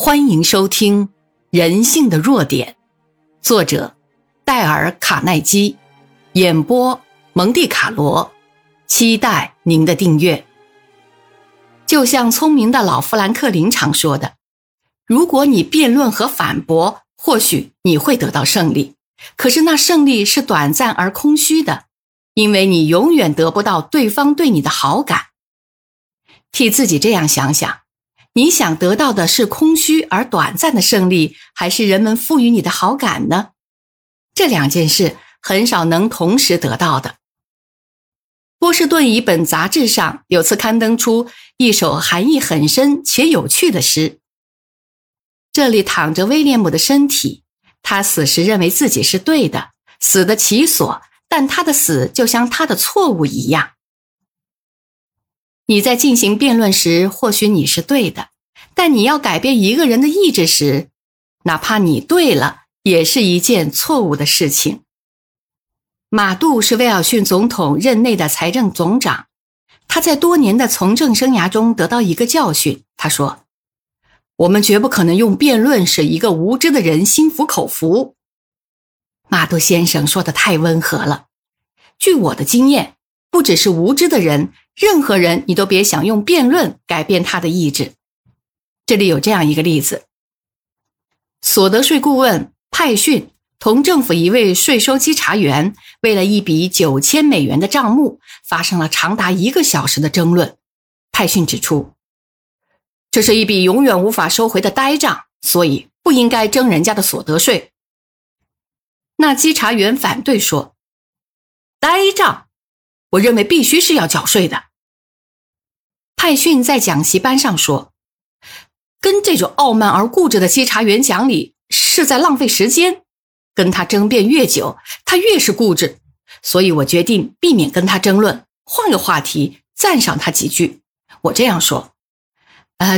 欢迎收听《人性的弱点》，作者戴尔·卡耐基，演播蒙蒂卡罗，期待您的订阅。就像聪明的老富兰克林常说的，如果你辩论和反驳，或许你会得到胜利，可是那胜利是短暂而空虚的，因为你永远得不到对方对你的好感。替自己这样想想，你想得到的是空虚而短暂的胜利，还是人们赋予你的好感呢？这两件事很少能同时得到的。波士顿一本杂志上有次刊登出一首含义很深且有趣的诗。这里躺着威廉姆的身体，他死时认为自己是对的，死得其所，但他的死就像他的错误一样。你在进行辩论时，或许你是对的，但你要改变一个人的意志时，哪怕你对了，也是一件错误的事情。马杜是威尔逊总统任内的财政总长，他在多年的从政生涯中得到一个教训，他说：我们绝不可能用辩论使一个无知的人心服口服。马杜先生说得太温和了。据我的经验，不只是无知的人，任何人你都别想用辩论改变他的意志。这里有这样一个例子。所得税顾问派逊同政府一位税收稽查员为了一笔$9000的账目发生了长达1个小时的争论。派逊指出，这是一笔永远无法收回的呆账，所以不应该征人家的所得税。那稽查员反对说，呆账，我认为必须是要缴税的。派逊在讲习班上说，跟这种傲慢而固执的稽查员讲理是在浪费时间，跟他争辩越久，他越是固执，所以我决定避免跟他争论，换个话题，赞赏他几句。我这样说，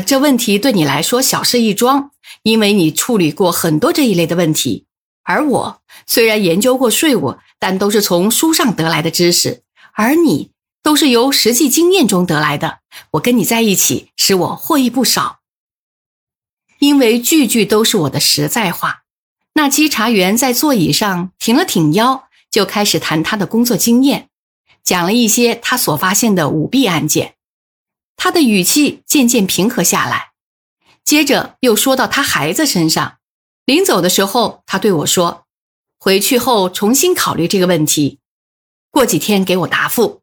这问题对你来说小事一桩，因为你处理过很多这一类的问题，而我虽然研究过税务，但都是从书上得来的知识，而你都是由实际经验中得来的，我跟你在一起使我获益不少。因为句句都是我的实在话，那稽查员在座椅上挺了挺腰，就开始谈他的工作经验，讲了一些他所发现的舞弊案件。他的语气渐渐平和下来，接着又说到他孩子身上。临走的时候，他对我说，回去后重新考虑这个问题，过几天给我答复。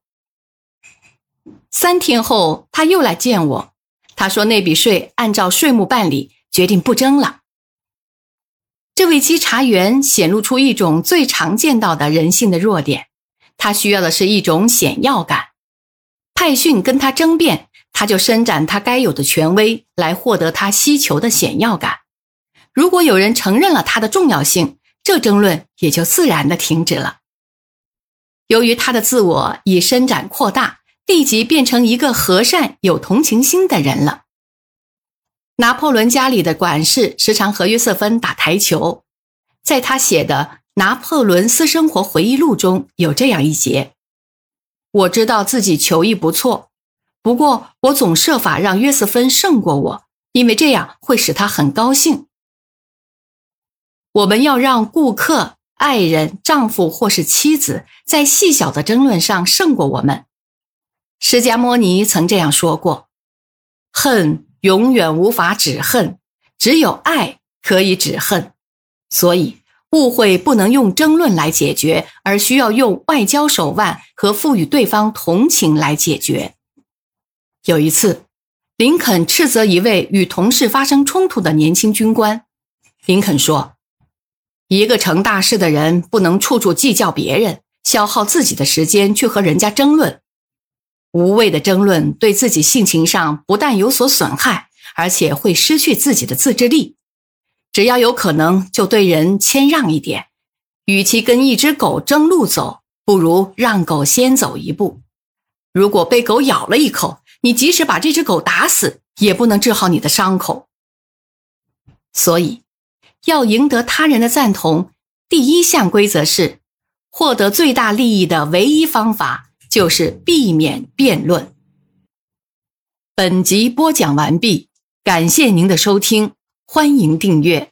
3天后，他又来见我，他说那笔税按照税目办理，决定不征了。这位稽查员显露出一种最常见到的人性的弱点，他需要的是一种显要感。派逊跟他争辩，他就伸展他该有的权威来获得他希求的显要感。如果有人承认了他的重要性，这争论也就自然地停止了。由于他的自我已伸展扩大，立即变成一个和善有同情心的人了。拿破仑家里的管事时常和约瑟芬打台球，在他写的《拿破仑私生活回忆录》中有这样一节：我知道自己球艺不错，不过我总设法让约瑟芬胜过我，因为这样会使他很高兴。我们要让顾客、爱人、丈夫或是妻子在细小的争论上胜过我们。释迦摩尼曾这样说过，恨永远无法止恨，只有爱可以止恨。所以误会不能用争论来解决，而需要用外交手腕和赋予对方同情来解决。有一次，林肯斥责一位与同事发生冲突的年轻军官。林肯说，一个成大事的人不能处处计较别人，消耗自己的时间去和人家争论。无谓的争论对自己性情上不但有所损害，而且会失去自己的自制力。只要有可能就对人谦让一点，与其跟一只狗争路走，不如让狗先走一步。如果被狗咬了一口，你即使把这只狗打死，也不能治好你的伤口。所以要赢得他人的赞同，第一项规则是，获得最大利益的唯一方法就是避免辩论。本集播讲完毕，感谢您的收听，欢迎订阅。